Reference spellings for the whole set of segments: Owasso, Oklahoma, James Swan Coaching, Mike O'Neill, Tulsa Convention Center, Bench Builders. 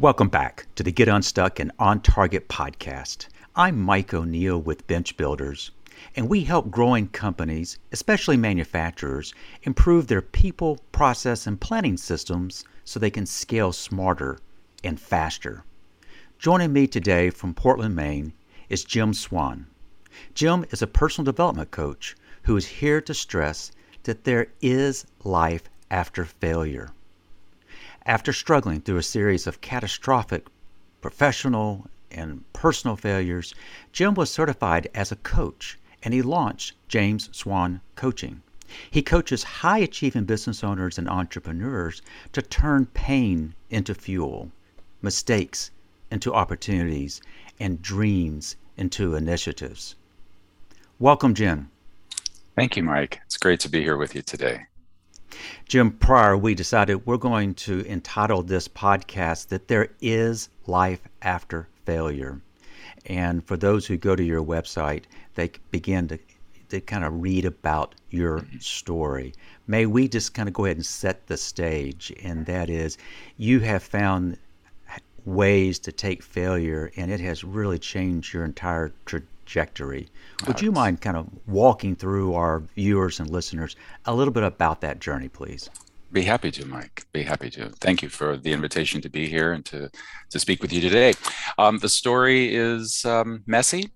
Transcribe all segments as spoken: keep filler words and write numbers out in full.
Welcome back to the Get Unstuck and On Target podcast. I'm Mike O'Neill with Bench Builders, and we help growing companies, especially manufacturers, improve their people, process, and planning systems so they can scale smarter and faster. Joining me today from Portland, Maine is James Swan. Jim is a personal development coach who is here to stress that there is life after failure. After struggling through a series of catastrophic professional and personal failures, Jim was certified as a coach, and he launched James Swan Coaching. He coaches high-achieving business owners and entrepreneurs to turn pain into fuel, mistakes into opportunities, and dreams into initiatives. Welcome, Jim. Thank you, Mike. It's great to be here with you today. Jim, prior we decided we're going to entitle this podcast that there is life after failure. And for those who go to your website, they begin to, to kind of read about your story. May we just kind of go ahead and set the stage, and that is you have found ways to take failure, and it has really changed your entire trajectory. Would you mind kind of walking through our viewers and listeners a little bit about that journey, please? Be happy to, Mike. Be happy to. Thank you for the invitation to be here and to, to speak with you today. Um, the story is um, messy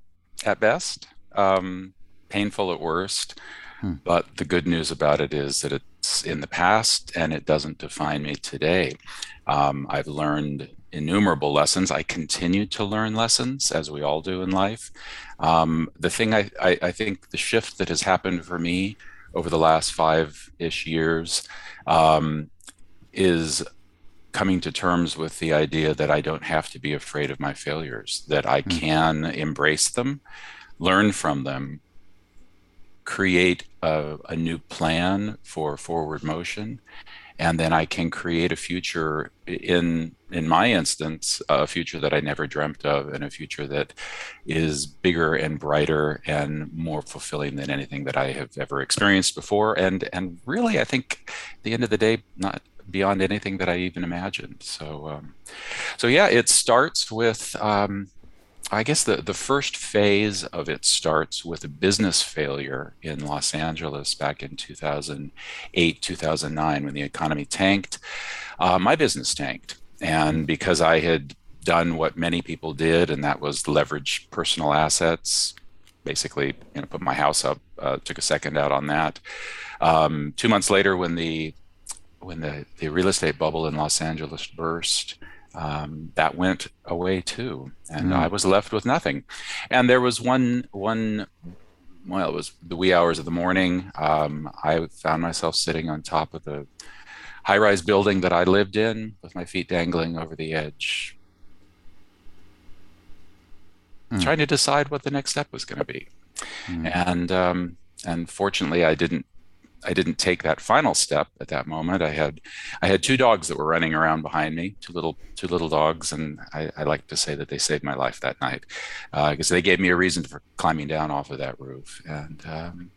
at best, um, painful at worst, hmm. but the good news about it is that it's in the past and it doesn't define me today. Um, I've learned innumerable lessons. I continue to learn lessons, as we all do in life. Um, the thing I, I, I think the shift that has happened for me over the last five-ish years um, is coming to terms with the idea that I don't have to be afraid of my failures, that I can embrace them, learn from them, create a, a new plan for forward motion, and then I can create a future in in my instance, a future that I never dreamt of, and a future that is bigger and brighter and more fulfilling than anything that I have ever experienced before. And and really, I think at the end of the day, not beyond anything that I even imagined. So, um, so yeah, it starts with, um, I guess the, the first phase of it starts with a business failure in Los Angeles back in two thousand eight, two thousand nine, when the economy tanked. Uh, my business tanked. And because I had done what many people did, and that was leverage personal assets, basically, you know, put my house up, uh, took a second out on that. Um, two months later, when the when the, the real estate bubble in Los Angeles burst, um, that went away too, and mm. I was left with nothing. And there was one one. Well, it was the wee hours of the morning. Um, I found myself sitting on top of the high-rise building that I lived in with my feet dangling over the edge, mm. trying to decide what the next step was going to be. Mm. And um, and fortunately, I didn't I didn't take that final step at that moment. I had I had two dogs that were running around behind me, two little two little dogs, and I, I like to say that they saved my life that night because uh, they gave me a reason for climbing down off of that roof. And um,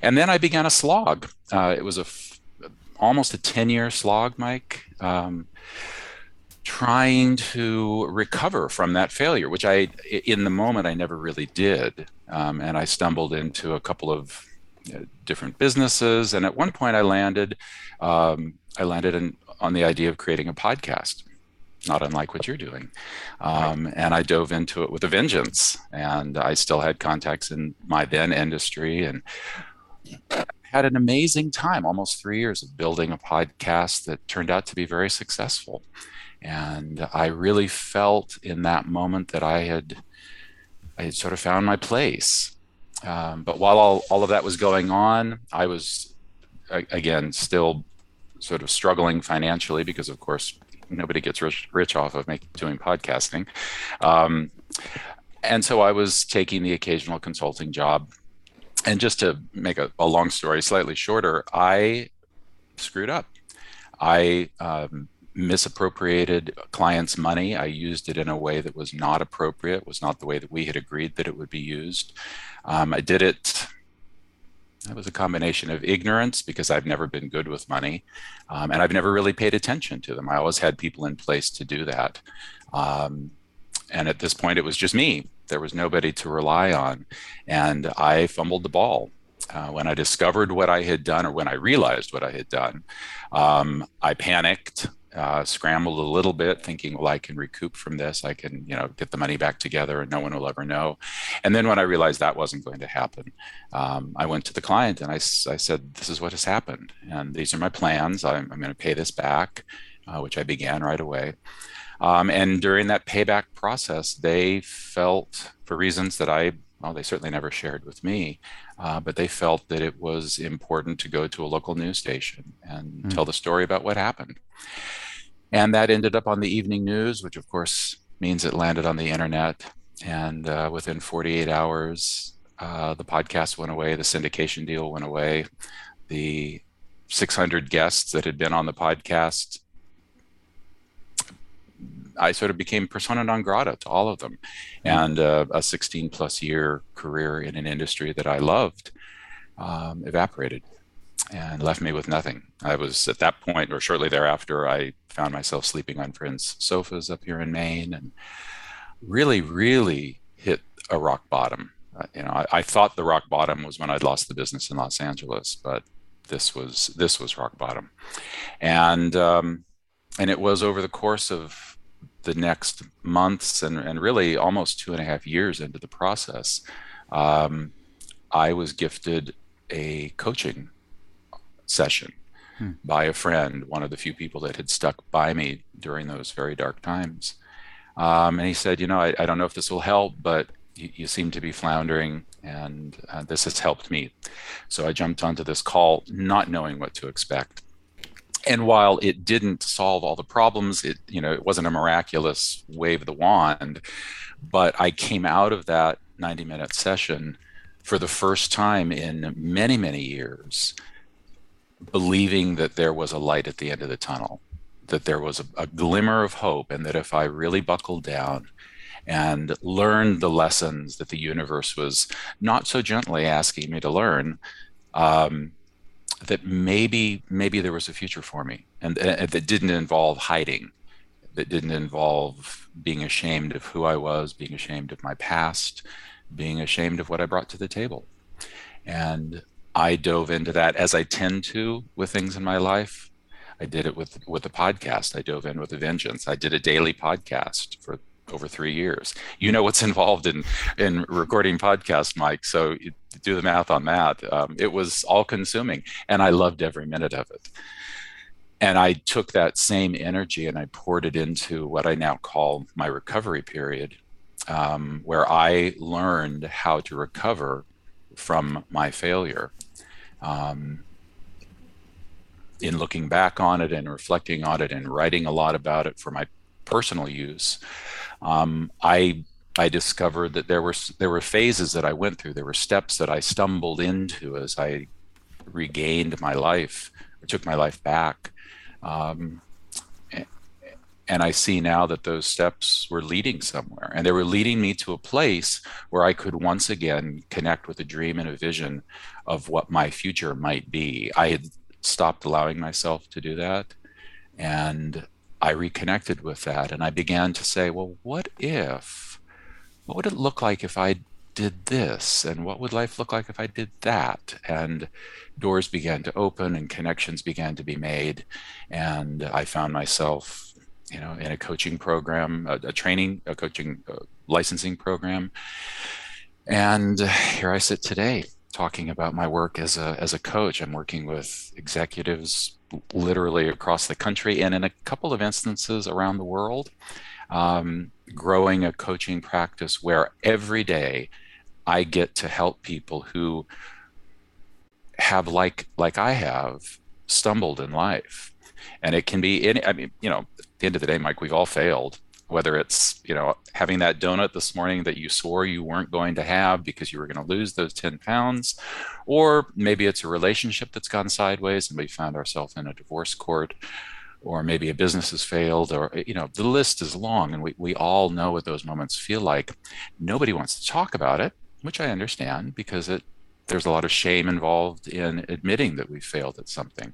and then I began a slog. Uh, it was a almost a ten-year slog, Mike, um, trying to recover from that failure, which I, in the moment, I never really did. Um, and I stumbled into a couple of you know, different businesses. And at one point I landed, um, I landed in, on the idea of creating a podcast, not unlike what you're doing. Um, and I dove into it with a vengeance, and I still had contacts in my then industry, and had an amazing time, almost three years of building a podcast that turned out to be very successful. And I really felt in that moment that I had I had sort of found my place. Um, but while all, all of that was going on, I was, again, still sort of struggling financially because, of course, nobody gets rich, rich off of making, doing podcasting. Um, and so I was taking the occasional consulting job. And just to make a, a long story slightly shorter, I screwed up. I um, misappropriated clients' money. I used it in a way that was not appropriate, was not the way that we had agreed that it would be used. Um, I did it That was a combination of ignorance, because I've never been good with money, um, and I've never really paid attention to them. I always had people in place to do that. Um, and at this point, it was just me. There was nobody to rely on. And I fumbled the ball. Uh, when I discovered what I had done, or when I realized what I had done, um, I panicked, uh, scrambled a little bit, thinking, well, I can recoup from this. I can, you know, get the money back together and no one will ever know. And then when I realized that wasn't going to happen, um, I went to the client and I, I said, this is what has happened. And these are my plans. I'm, I'm going to pay this back, uh, which I began right away. Um, and during that payback process, they felt, for reasons that I, well, they certainly never shared with me, uh, but they felt that it was important to go to a local news station and mm-hmm. tell the story about what happened. And that ended up on the evening news, which of course means it landed on the internet. And uh, within forty-eight hours, uh, the podcast went away, the syndication deal went away. The six hundred guests that had been on the podcast, I sort of became persona non grata to all of them, and uh, a sixteen plus year career in an industry that I loved um, evaporated and left me with nothing. I was at that point, or shortly thereafter, I found myself sleeping on friends' sofas up here in Maine, and really, really hit a rock bottom. Uh, you know, I, I thought the rock bottom was when I'd lost the business in Los Angeles, but this was this was rock bottom, and um, and it was over the course of the next months and, and really almost two and a half years into the process, um, I was gifted a coaching session hmm. by a friend, one of the few people that had stuck by me during those very dark times. Um, and he said, you know, I, I don't know if this will help, but you, you seem to be floundering, and uh, this has helped me. So I jumped onto this call, not knowing what to expect. And while it didn't solve all the problems, it, you know, it wasn't a miraculous wave of the wand, but I came out of that ninety minute session for the first time in many, many years, believing that there was a light at the end of the tunnel, that there was a, a glimmer of hope, and that if I really buckled down and learned the lessons that the universe was not so gently asking me to learn, um, that maybe maybe there was a future for me, and, and that didn't involve hiding, that didn't involve being ashamed of who I was, being ashamed of my past, being ashamed of what I brought to the table. And I dove into that, as I tend to with things in my life. I did it with, with the podcast. I dove in with a vengeance. I did a daily podcast for over three years. You know what's involved in, in recording podcasts, Mike, so you do the math on that. Um, it was all consuming, and I loved every minute of it. And I took that same energy and I poured it into what I now call my recovery period, um, where I learned how to recover from my failure. Um, in looking back on it and reflecting on it and writing a lot about it for my personal use, um, I I discovered that there were there were phases that I went through. There were steps that I stumbled into as I regained my life, or took my life back. Um, and I see now that those steps were leading somewhere, and they were leading me to a place where I could once again connect with a dream and a vision of what my future might be. I had stopped allowing myself to do that, and I reconnected with that, and I began to say, well, what if, what would it look like if I did this? And what would life look like if I did that? And doors began to open and connections began to be made. And I found myself, you know, in a coaching program, a, a training, a coaching uh, licensing program. And here I sit today talking about my work as a, as a coach. I'm working with executives literally across the country, and in a couple of instances around the world, um, growing a coaching practice where every day I get to help people who have, like like I have, stumbled in life. And it can be any, I mean, you know, at the end of the day, Mike, we've all failed, whether it's, you know, having that donut this morning that you swore you weren't going to have because you were going to lose those ten pounds, or maybe it's a relationship that's gone sideways and we found ourselves in a divorce court, or maybe a business has failed, or, you know, the list is long, and we, we all know what those moments feel like. Nobody wants to talk about it, which I understand, because it there's a lot of shame involved in admitting that we failed at something.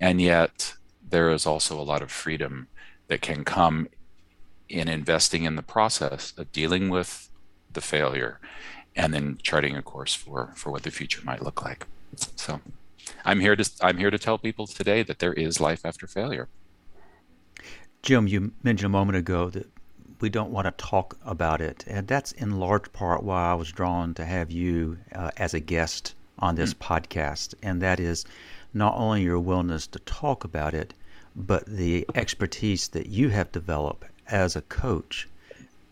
And yet there is also a lot of freedom that can come in investing in the process of dealing with the failure and then charting a course for, for what the future might look like. So I'm here to, I'm here to tell people today that there is life after failure. Jim, you mentioned a moment ago that we don't want to talk about it, and that's in large part why I was drawn to have you uh, as a guest on this mm-hmm. podcast, and that is not only your willingness to talk about it, but the expertise that you have developed as a coach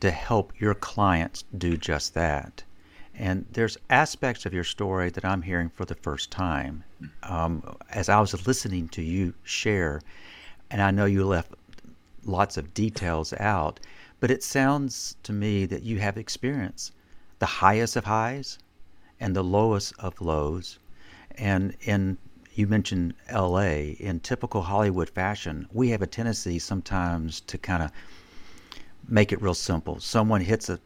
to help your clients do just that. And there's aspects of your story that I'm hearing for the first time. Um, as I was listening to you share, and I know you left lots of details out, but it sounds to me that you have experienced the highest of highs and the lowest of lows. And in, you mentioned L A, in typical Hollywood fashion, we have a tendency sometimes to kind of make it real simple. Someone hits a,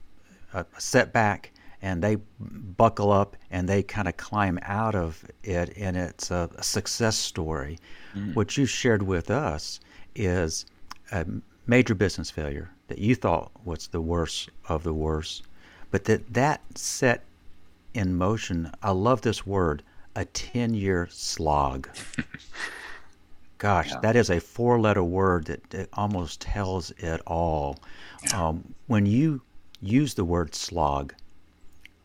a setback and they buckle up and they kind of climb out of it, and it's a, a success story. Mm. What you shared with us is a major business failure that you thought was the worst of the worst, but that that set in motion, I love this word, a ten-year slog. Gosh, yeah. That is a four-letter word that, that almost tells it all. Yeah. Um, when you use the word slog,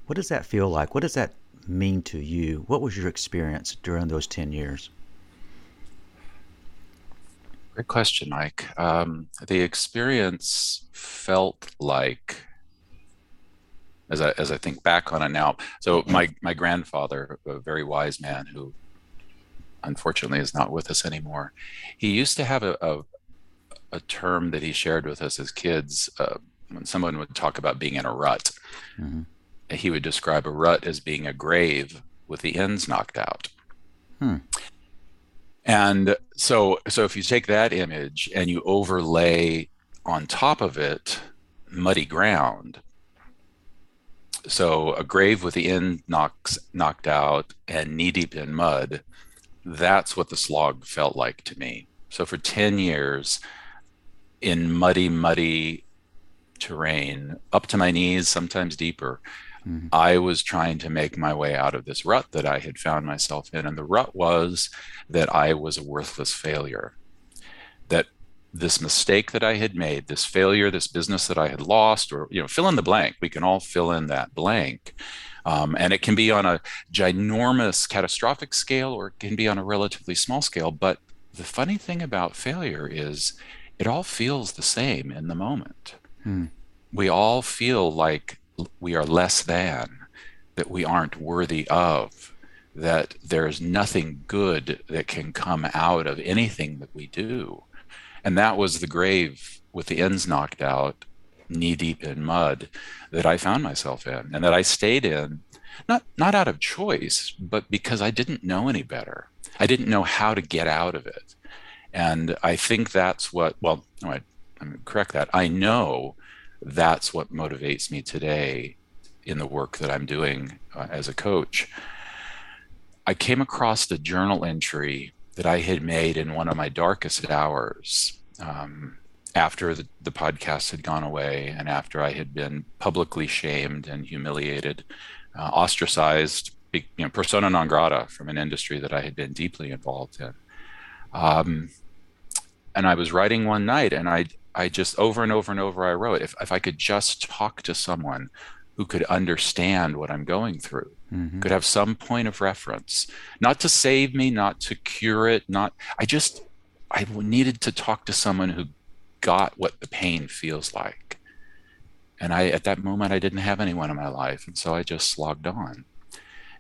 what does that feel like? What does that mean to you? What was your experience during those ten years? Great question, Mike. Um, the experience felt like, as I as I think back on it now. So my my grandfather, a very wise man who unfortunately is not with us anymore, he used to have a a, a term that he shared with us as kids uh, when someone would talk about being in a rut. Mm-hmm. He would describe a rut as being a grave with the ends knocked out. Hmm. And so, so if you take that image and you overlay on top of it muddy ground, so a grave with the end knocks, knocked out and knee deep in mud, that's what the slog felt like to me. So for ten years in muddy, muddy terrain, up to my knees, sometimes deeper, mm-hmm. I was trying to make my way out of this rut that I had found myself in. And the rut was that I was a worthless failure, that this mistake that I had made, this failure, this business that I had lost, or, you know, fill in the blank. We can all fill in that blank. Um, and it can be on a ginormous catastrophic scale, or it can be on a relatively small scale. But the funny thing about failure is it all feels the same in the moment. Hmm. We all feel like we are less than, that we aren't worthy of, that there's nothing good that can come out of anything that we do. And that was the grave with the ends knocked out, knee deep in mud, that I found myself in, and that I stayed in, not not out of choice, but because I didn't know any better. I didn't know how to get out of it. And I think that's what, well, no, I, I'm correct that. I know that's what motivates me today in the work that I'm doing uh, as a coach. I came across a journal entry that I had made in one of my darkest hours um, after the, the podcast had gone away, and after I had been publicly shamed and humiliated, uh, ostracized, you know, persona non grata from an industry that I had been deeply involved in. Um, and I was writing one night, and I I just over and over and over I wrote, if if I could just talk to someone who could understand what I'm going through, mm-hmm. could have some point of reference, not to save me, not to cure it, not, I just, I needed to talk to someone who got what the pain feels like. And I, at that moment, I didn't have anyone in my life. And so I just slogged on.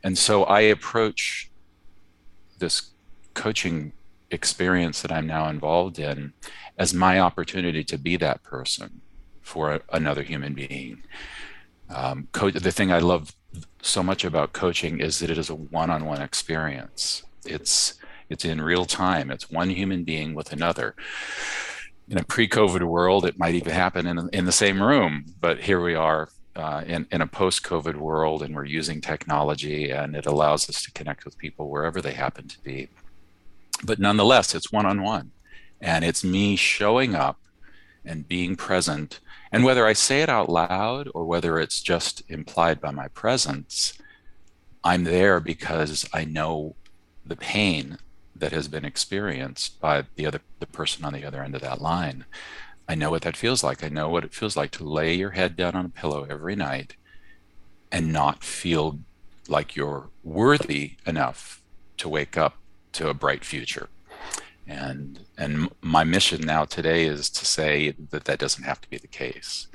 And so I approach this coaching experience that I'm now involved in as my opportunity to be that person for a, another human being. Um, co- the thing I love so much about coaching is that it is a one-on-one experience. It's it's in real time. It's one human being with another. In a pre-COVID world, it might even happen in in the same room. But here we are uh, in, in a post-COVID world, and we're using technology, and it allows us to connect with people wherever they happen to be. But nonetheless, it's one-on-one, and it's me showing up and being present. And whether I say it out loud or whether it's just implied by my presence, I'm there because I know the pain that has been experienced by the other the person on the other end of that line. I know what that feels like. I know what it feels like to lay your head down on a pillow every night and not feel like you're worthy enough to wake up to a bright future. And and my mission now today is to say that that doesn't have to be the case,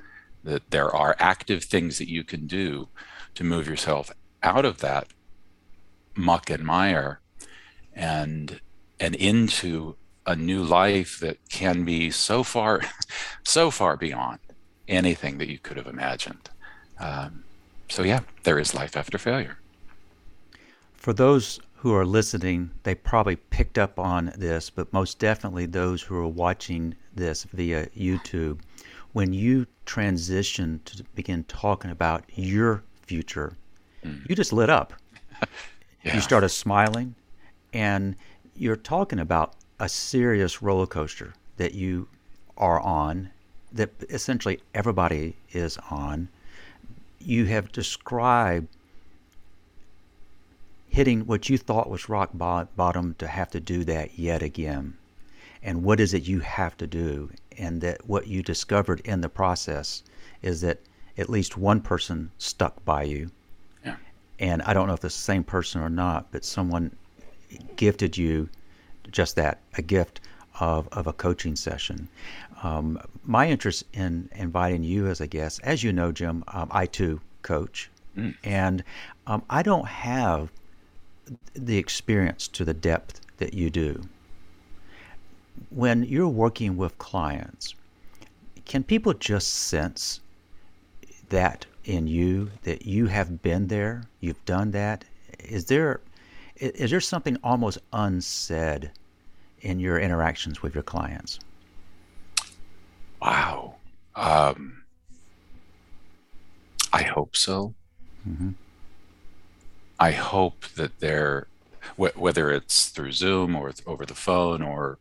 that there are active things that you can do to move yourself out of that muck and mire and and into a new life that can be so far, so far beyond anything that you could have imagined. Um, so yeah, there is life after failure. For those who are listening, they probably picked up on this, but most definitely those who are watching this via YouTube, when you transition to begin talking about your future, mm. you just lit up. Yeah. You started smiling, and you're talking about a serious roller coaster that you are on, that essentially everybody is on. You have described hitting what you thought was rock bottom to have to do that yet again. And what is it you have to do? And that what you discovered in the process is that at least one person stuck by you. Yeah. And I don't know if it's the same person or not, but someone gifted you just that, a gift of, of a coaching session. Um, my interest in inviting you as a guest, as you know, Jim, um, I too coach. Mm. And um, I don't have the experience to the depth that you do. When you're working with clients, can people just sense that in you, that you have been there, you've done that? Is there is there something almost unsaid in your interactions with your clients? Wow. Um, I hope so. Mm-hmm. I hope that they're, wh- whether it's through Zoom or th- over the phone or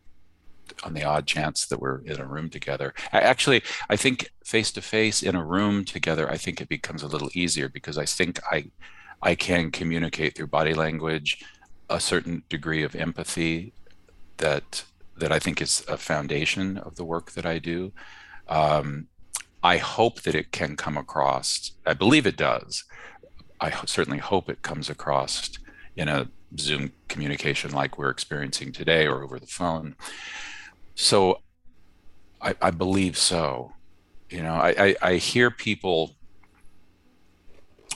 on the odd chance that we're in a room together. I actually, I think face-to-face in a room together, I think it becomes a little easier because I think I, I can communicate through body language a certain degree of empathy that that I think is a foundation of the work that I do. Um, I hope that it can come across. I believe it does. I certainly hope it comes across in a Zoom communication like we're experiencing today or over the phone. So I, I believe so. You know, I, I, I hear people,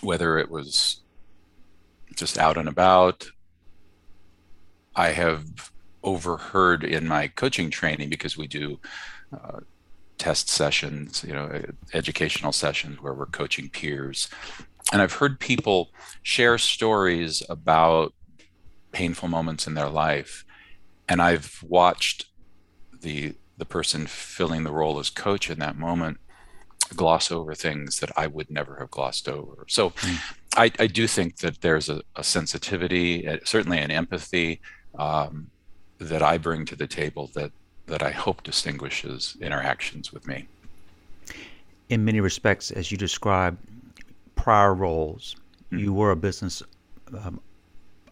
whether it was just out and about, I have overheard in my coaching training, because we do uh, test sessions, you know, educational sessions where we're coaching peers. And I've heard people share stories about painful moments in their life. And I've watched the the person filling the role as coach in that moment gloss over things that I would never have glossed over. So mm. I, I do think that there's a, a sensitivity, certainly an empathy um, that I bring to the table that, that I hope distinguishes interactions with me. In many respects, as you describe prior roles, mm-hmm. you were a business um,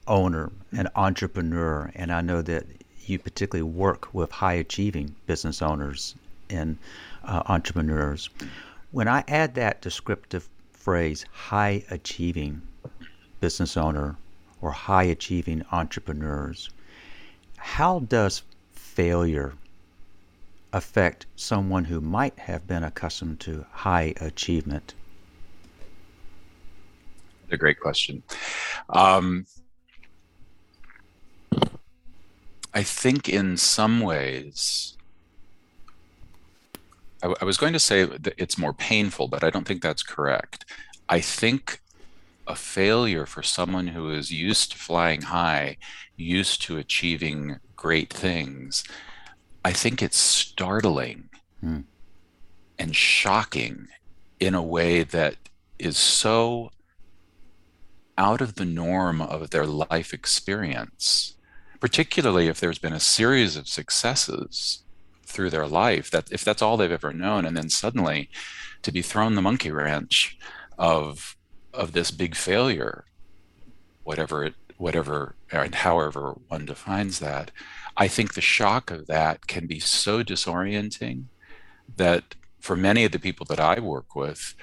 owner, an entrepreneur, and I know that you particularly work with high-achieving business owners and uh, entrepreneurs. When I add that descriptive phrase, high-achieving business owner or high-achieving entrepreneurs, how does failure affect someone who might have been accustomed to high achievement? A great question. Um, I think in some ways, I, w- I was going to say that it's more painful, but I don't think that's correct. I think a failure for someone who is used to flying high, used to achieving great things, I think it's startling mm. and shocking in a way that is so out of the norm of their life experience, particularly if there's been a series of successes through their life, that if that's all they've ever known, and then suddenly to be thrown the monkey wrench of of this big failure, whatever it whatever and however one defines that, I think the shock of that can be so disorienting that for many of the people that I work with,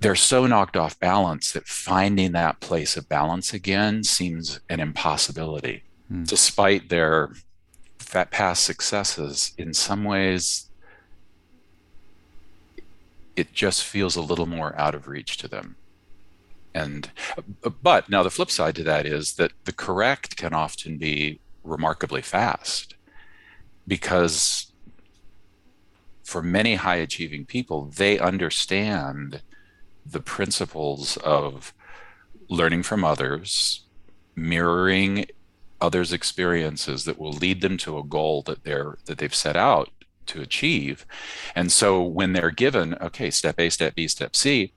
they're so knocked off balance that finding that place of balance again seems an impossibility. Mm. Despite their past successes, in some ways, it just feels a little more out of reach to them. And, but now the flip side to that is that the correct can often be remarkably fast, because for many high achieving people, they understand the principles of learning from others, mirroring others' experiences that will lead them to a goal that they're that they've set out to achieve. And so when they're given, okay, step A, step B, step C,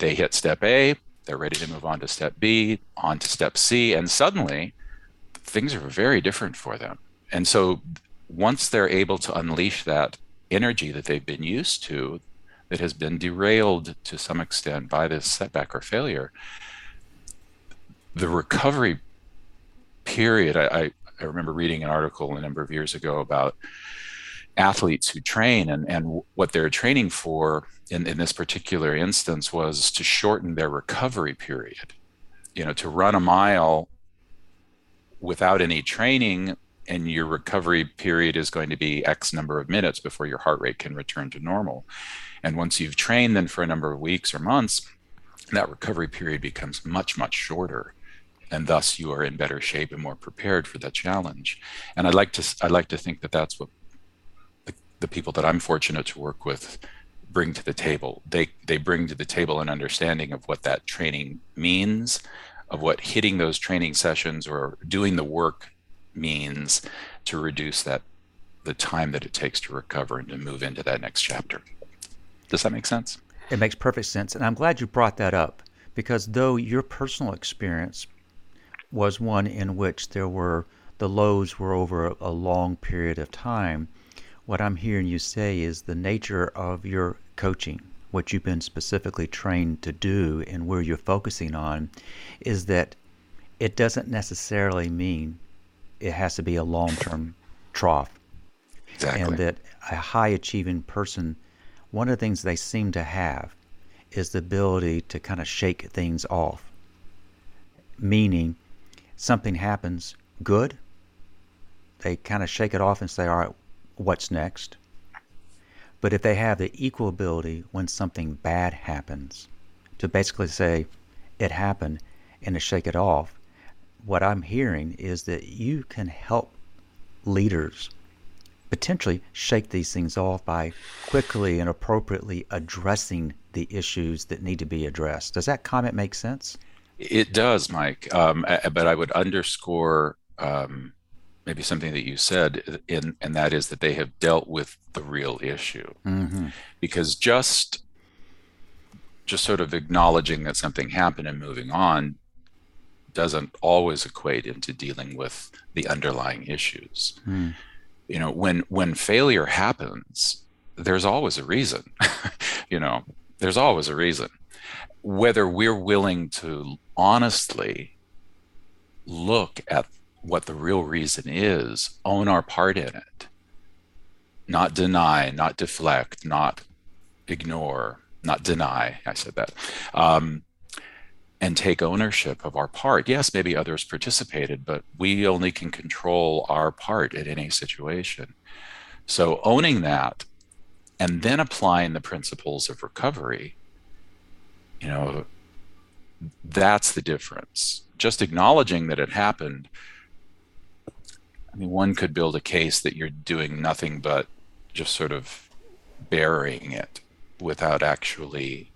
they hit step A, they're ready to move on to step B, on to step C, and suddenly things are very different for them. And so once they're able to unleash that energy that they've been used to, that has been derailed to some extent by this setback or failure, the recovery period, I, I remember reading an article a number of years ago about athletes who train, and, and what they're training for in, in this particular instance was to shorten their recovery period. You know, to run a mile without any training, and your recovery period is going to be X number of minutes before your heart rate can return to normal. And once you've trained then for a number of weeks or months, that recovery period becomes much, much shorter. And thus you are in better shape and more prepared for that challenge. And I'd like to, I'd like to think that that's what the, the people that I'm fortunate to work with bring to the table. They, they bring to the table an understanding of what that training means, of what hitting those training sessions or doing the work means to reduce that the time that it takes to recover and to move into that next chapter. Does that make sense? It makes perfect sense. And I'm glad you brought that up, because though your personal experience was one in which there were the lows were over a long period of time, what I'm hearing you say is the nature of your coaching, what you've been specifically trained to do and where you're focusing on, is that it doesn't necessarily mean it has to be a long-term trough. Exactly. And that a high-achieving person, one of the things they seem to have is the ability to kind of shake things off. Meaning, something happens good, they kind of shake it off and say, all right, what's next? But if they have the equal ability when something bad happens, to basically say, it happened, and to shake it off, what I'm hearing is that you can help leaders potentially shake these things off by quickly and appropriately addressing the issues that need to be addressed. Does that comment make sense? It does, Mike. Um, but I would underscore um, maybe something that you said, in, and that is that they have dealt with the real issue. Mm-hmm. Because just, just sort of acknowledging that something happened and moving on doesn't always equate into dealing with the underlying issues. Mm. You know, when when failure happens, there's always a reason. You know, there's always a reason. Whether we're willing to honestly look at what the real reason is, own our part in it, not deny, not deflect, not ignore, not deny. I said that. Um, and take ownership of our part. Yes, maybe others participated, but we only can control our part in any situation. So owning that and then applying the principles of recovery, you know, that's the difference. Just acknowledging that it happened, I mean, one could build a case that you're doing nothing but just sort of burying it without actually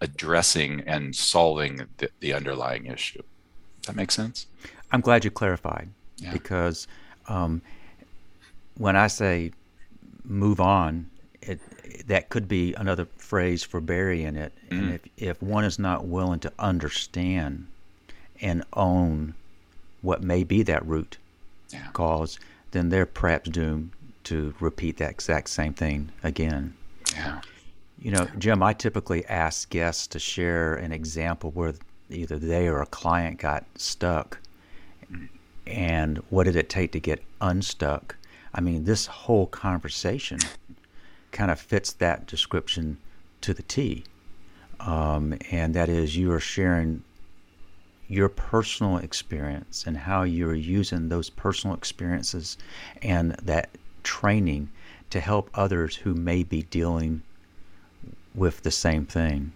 addressing and solving the, the underlying issue. Does that make sense? I'm glad you clarified, yeah. Because um, when I say move on, it, that could be another phrase for burying it. Mm-hmm. And if, if one is not willing to understand and own what may be that root yeah. cause, then they're perhaps doomed to repeat that exact same thing again. Yeah. You know, Jim, I typically ask guests to share an example where either they or a client got stuck, and what did it take to get unstuck? I mean, this whole conversation kind of fits that description to the T, um, and that is you are sharing your personal experience and how you're using those personal experiences and that training to help others who may be dealing with the same thing.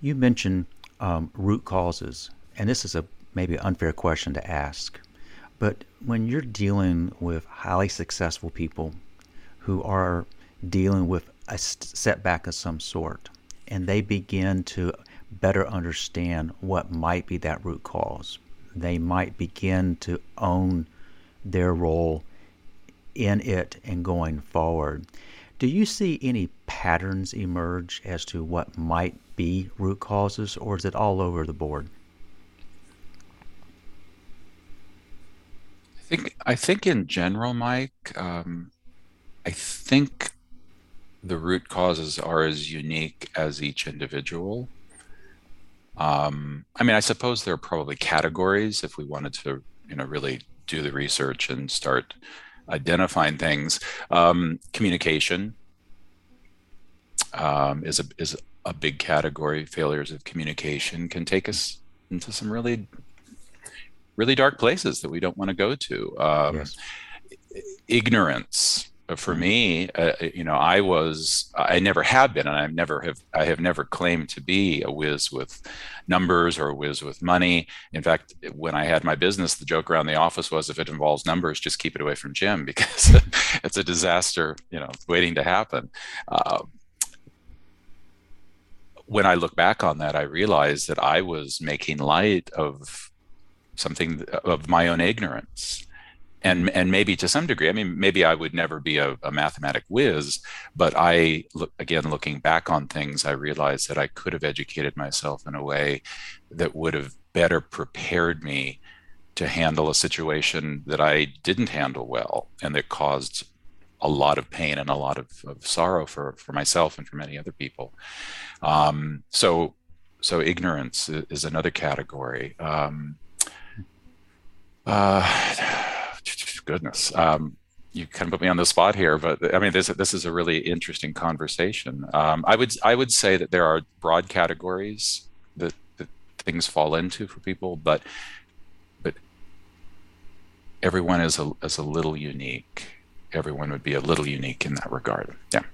You mentioned um, root causes, and this is a maybe unfair question to ask, but when you're dealing with highly successful people who are dealing with a setback of some sort, and they begin to better understand what might be that root cause, they might begin to own their role in it and going forward. Do you see any patterns emerge as to what might be root causes, or is it all over the board? I think I think in general, Mike, um, I think the root causes are as unique as each individual. Um, I mean, I suppose there are probably categories if we wanted to, you know, really do the research and start identifying things. Um, communication um, is a is a big category. Failures of communication can take us into some really, really dark places that we don't want to go to. Um, yes. Ignorance. For me, uh, you know, I was, I never have been, and I've never have, I have never claimed to be a whiz with numbers or a whiz with money. In fact, when I had my business, the joke around the office was, if it involves numbers, just keep it away from Jim, because it's a disaster, you know, waiting to happen. Uh, when I look back on that, I realized that I was making light of something, of my own ignorance. And and maybe to some degree, I mean, maybe I would never be a, a mathematic whiz, but I, look, again, looking back on things, I realized that I could have educated myself in a way that would have better prepared me to handle a situation that I didn't handle well, and that caused a lot of pain and a lot of, of sorrow for, for myself and for many other people. Um, so, so ignorance is another category. Um, uh, Goodness, um, you kind of put me on the spot here, but I mean, this this is a really interesting conversation. Um, I would I would say that there are broad categories that, that things fall into for people, but but everyone is a is a little unique. Everyone would be a little unique in that regard. Yeah.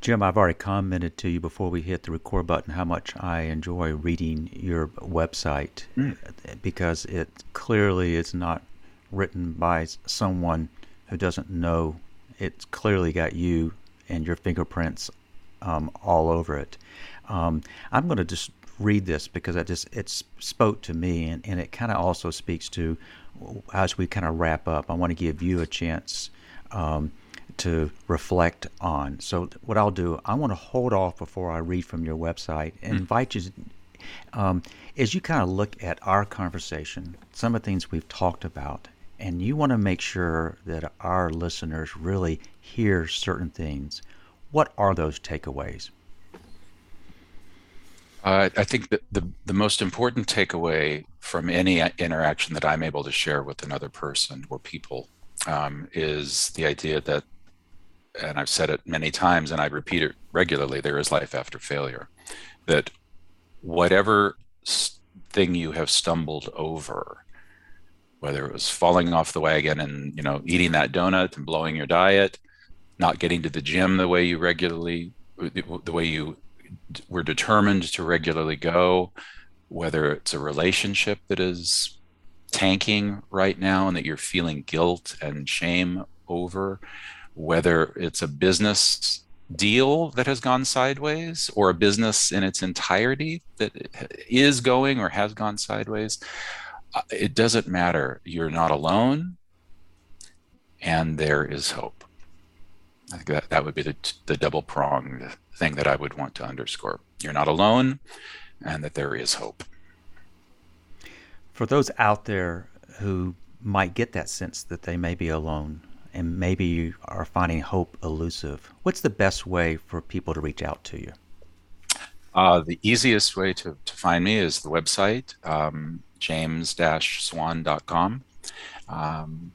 Jim, I've already commented to you before we hit the record button how much I enjoy reading your website mm. because it clearly is not written by someone who doesn't know. It's clearly got you and your fingerprints um, all over it. Um, I'm going to just read this because I just it spoke to me, and, and it kind of also speaks to, as we kind of wrap up, I want to give you a chance um, to reflect on. So what I'll do, I want to hold off before I read from your website and mm-hmm. invite you to, um, as you kind of look at our conversation, some of the things we've talked about, and you want to make sure that our listeners really hear certain things. What are those takeaways? Uh, I think that the, the most important takeaway from any interaction that I'm able to share with another person or people um, is the idea that, and I've said it many times and I repeat it regularly, there is life after failure. That whatever thing you have stumbled over, whether it was falling off the wagon and, you know, eating that donut and blowing your diet, not getting to the gym the way you regularly, the way you were determined to regularly go, whether it's a relationship that is tanking right now and that you're feeling guilt and shame over, whether it's a business deal that has gone sideways or a business in its entirety that is going or has gone sideways, it doesn't matter. You're not alone, and there is hope. I think that, that would be the, the double-pronged thing that I would want to underscore. You're not alone, and that there is hope. For those out there who might get that sense that they may be alone and maybe are finding hope elusive, what's the best way for people to reach out to you? Uh, the easiest way to, to find me is the website, um, james dash swan dot com. Um,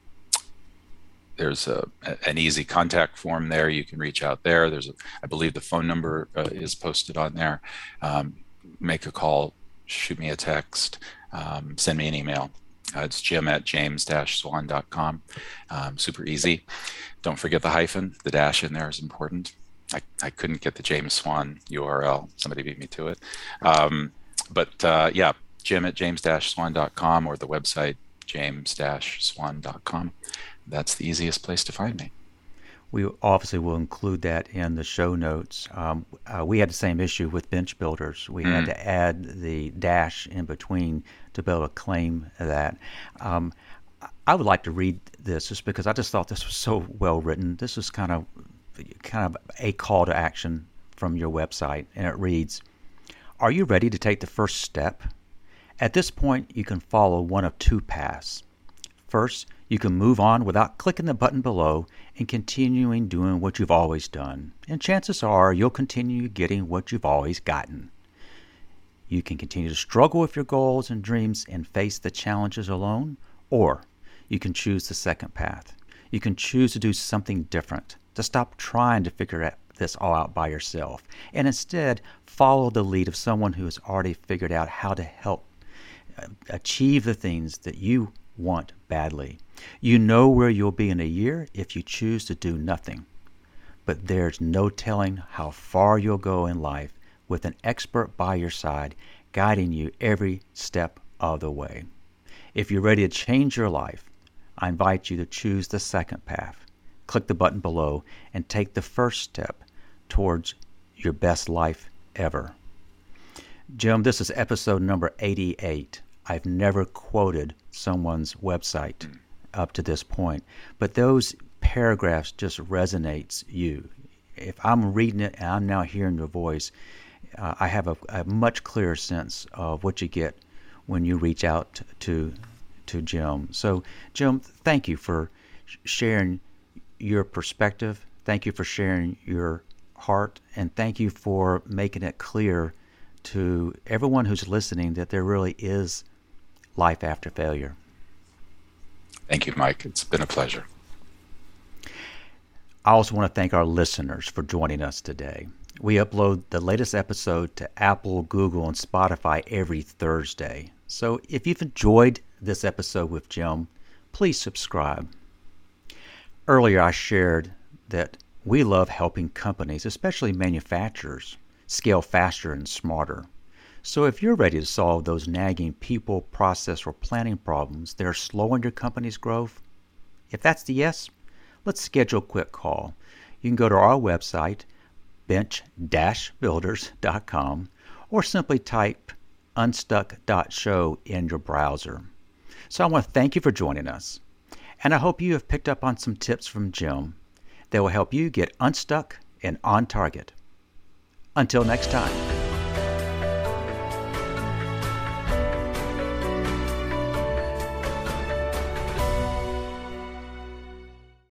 There's a, an easy contact form there. You can reach out there. There's, a, I believe, the phone number uh, is posted on there. Um, make a call, shoot me a text, um, send me an email. Uh, it's jim at james dash swan dot com. Um, super easy. Don't forget the hyphen. The dash in there is important. I, I couldn't get the James Swan U R L. Somebody beat me to it. Um, but uh, yeah, jim at james dash swan dot com or the website james dash swan dot com. That's the easiest place to find me. We obviously will include that in the show notes. Um, uh, we had the same issue with Bench Builders. We mm. had to add the dash in between to be able to claim that. Um, I would like to read this just because I just thought this was so well written. This is kind of kind of a call to action from your website, and it reads, "Are you ready to take the first step? At this point, you can follow one of two paths. First, you can move on without clicking the button below and continuing doing what you've always done. And chances are you'll continue getting what you've always gotten. You can continue to struggle with your goals and dreams and face the challenges alone, or you can choose the second path. You can choose to do something different, to stop trying to figure this all out by yourself, and instead follow the lead of someone who has already figured out how to help achieve the things that you want badly. You know where you'll be in a year if you choose to do nothing, but there's no telling how far you'll go in life with an expert by your side guiding you every step of the way. If you're ready to change your life, I invite you to choose the second path. Click the button below and take the first step towards your best life ever." Jim, this is episode number eighty-eight. I've never quoted someone's website up to this point, but those paragraphs just resonates you. If I'm reading it and I'm now hearing your voice, uh, I have a, a much clearer sense of what you get when you reach out to to Jim. So, Jim, thank you for sh- sharing your perspective. Thank you for sharing your heart, and thank you for making it clear to everyone who's listening that there really is life after failure. Thank you, Mike. It's been a pleasure. I also want to thank our listeners for joining us today. We upload the latest episode to Apple, Google, and Spotify every Thursday. So if you've enjoyed this episode with Jim, please subscribe. Earlier, I shared that we love helping companies, especially manufacturers, scale faster and smarter. So if you're ready to solve those nagging people, process, or planning problems that are slowing your company's growth, if that's the yes, let's schedule a quick call. You can go to our website, bench dash builders dot com, or simply type unstuck dot show in your browser. So I want to thank you for joining us, and I hope you have picked up on some tips from Jim that will help you get unstuck and on target. Until next time.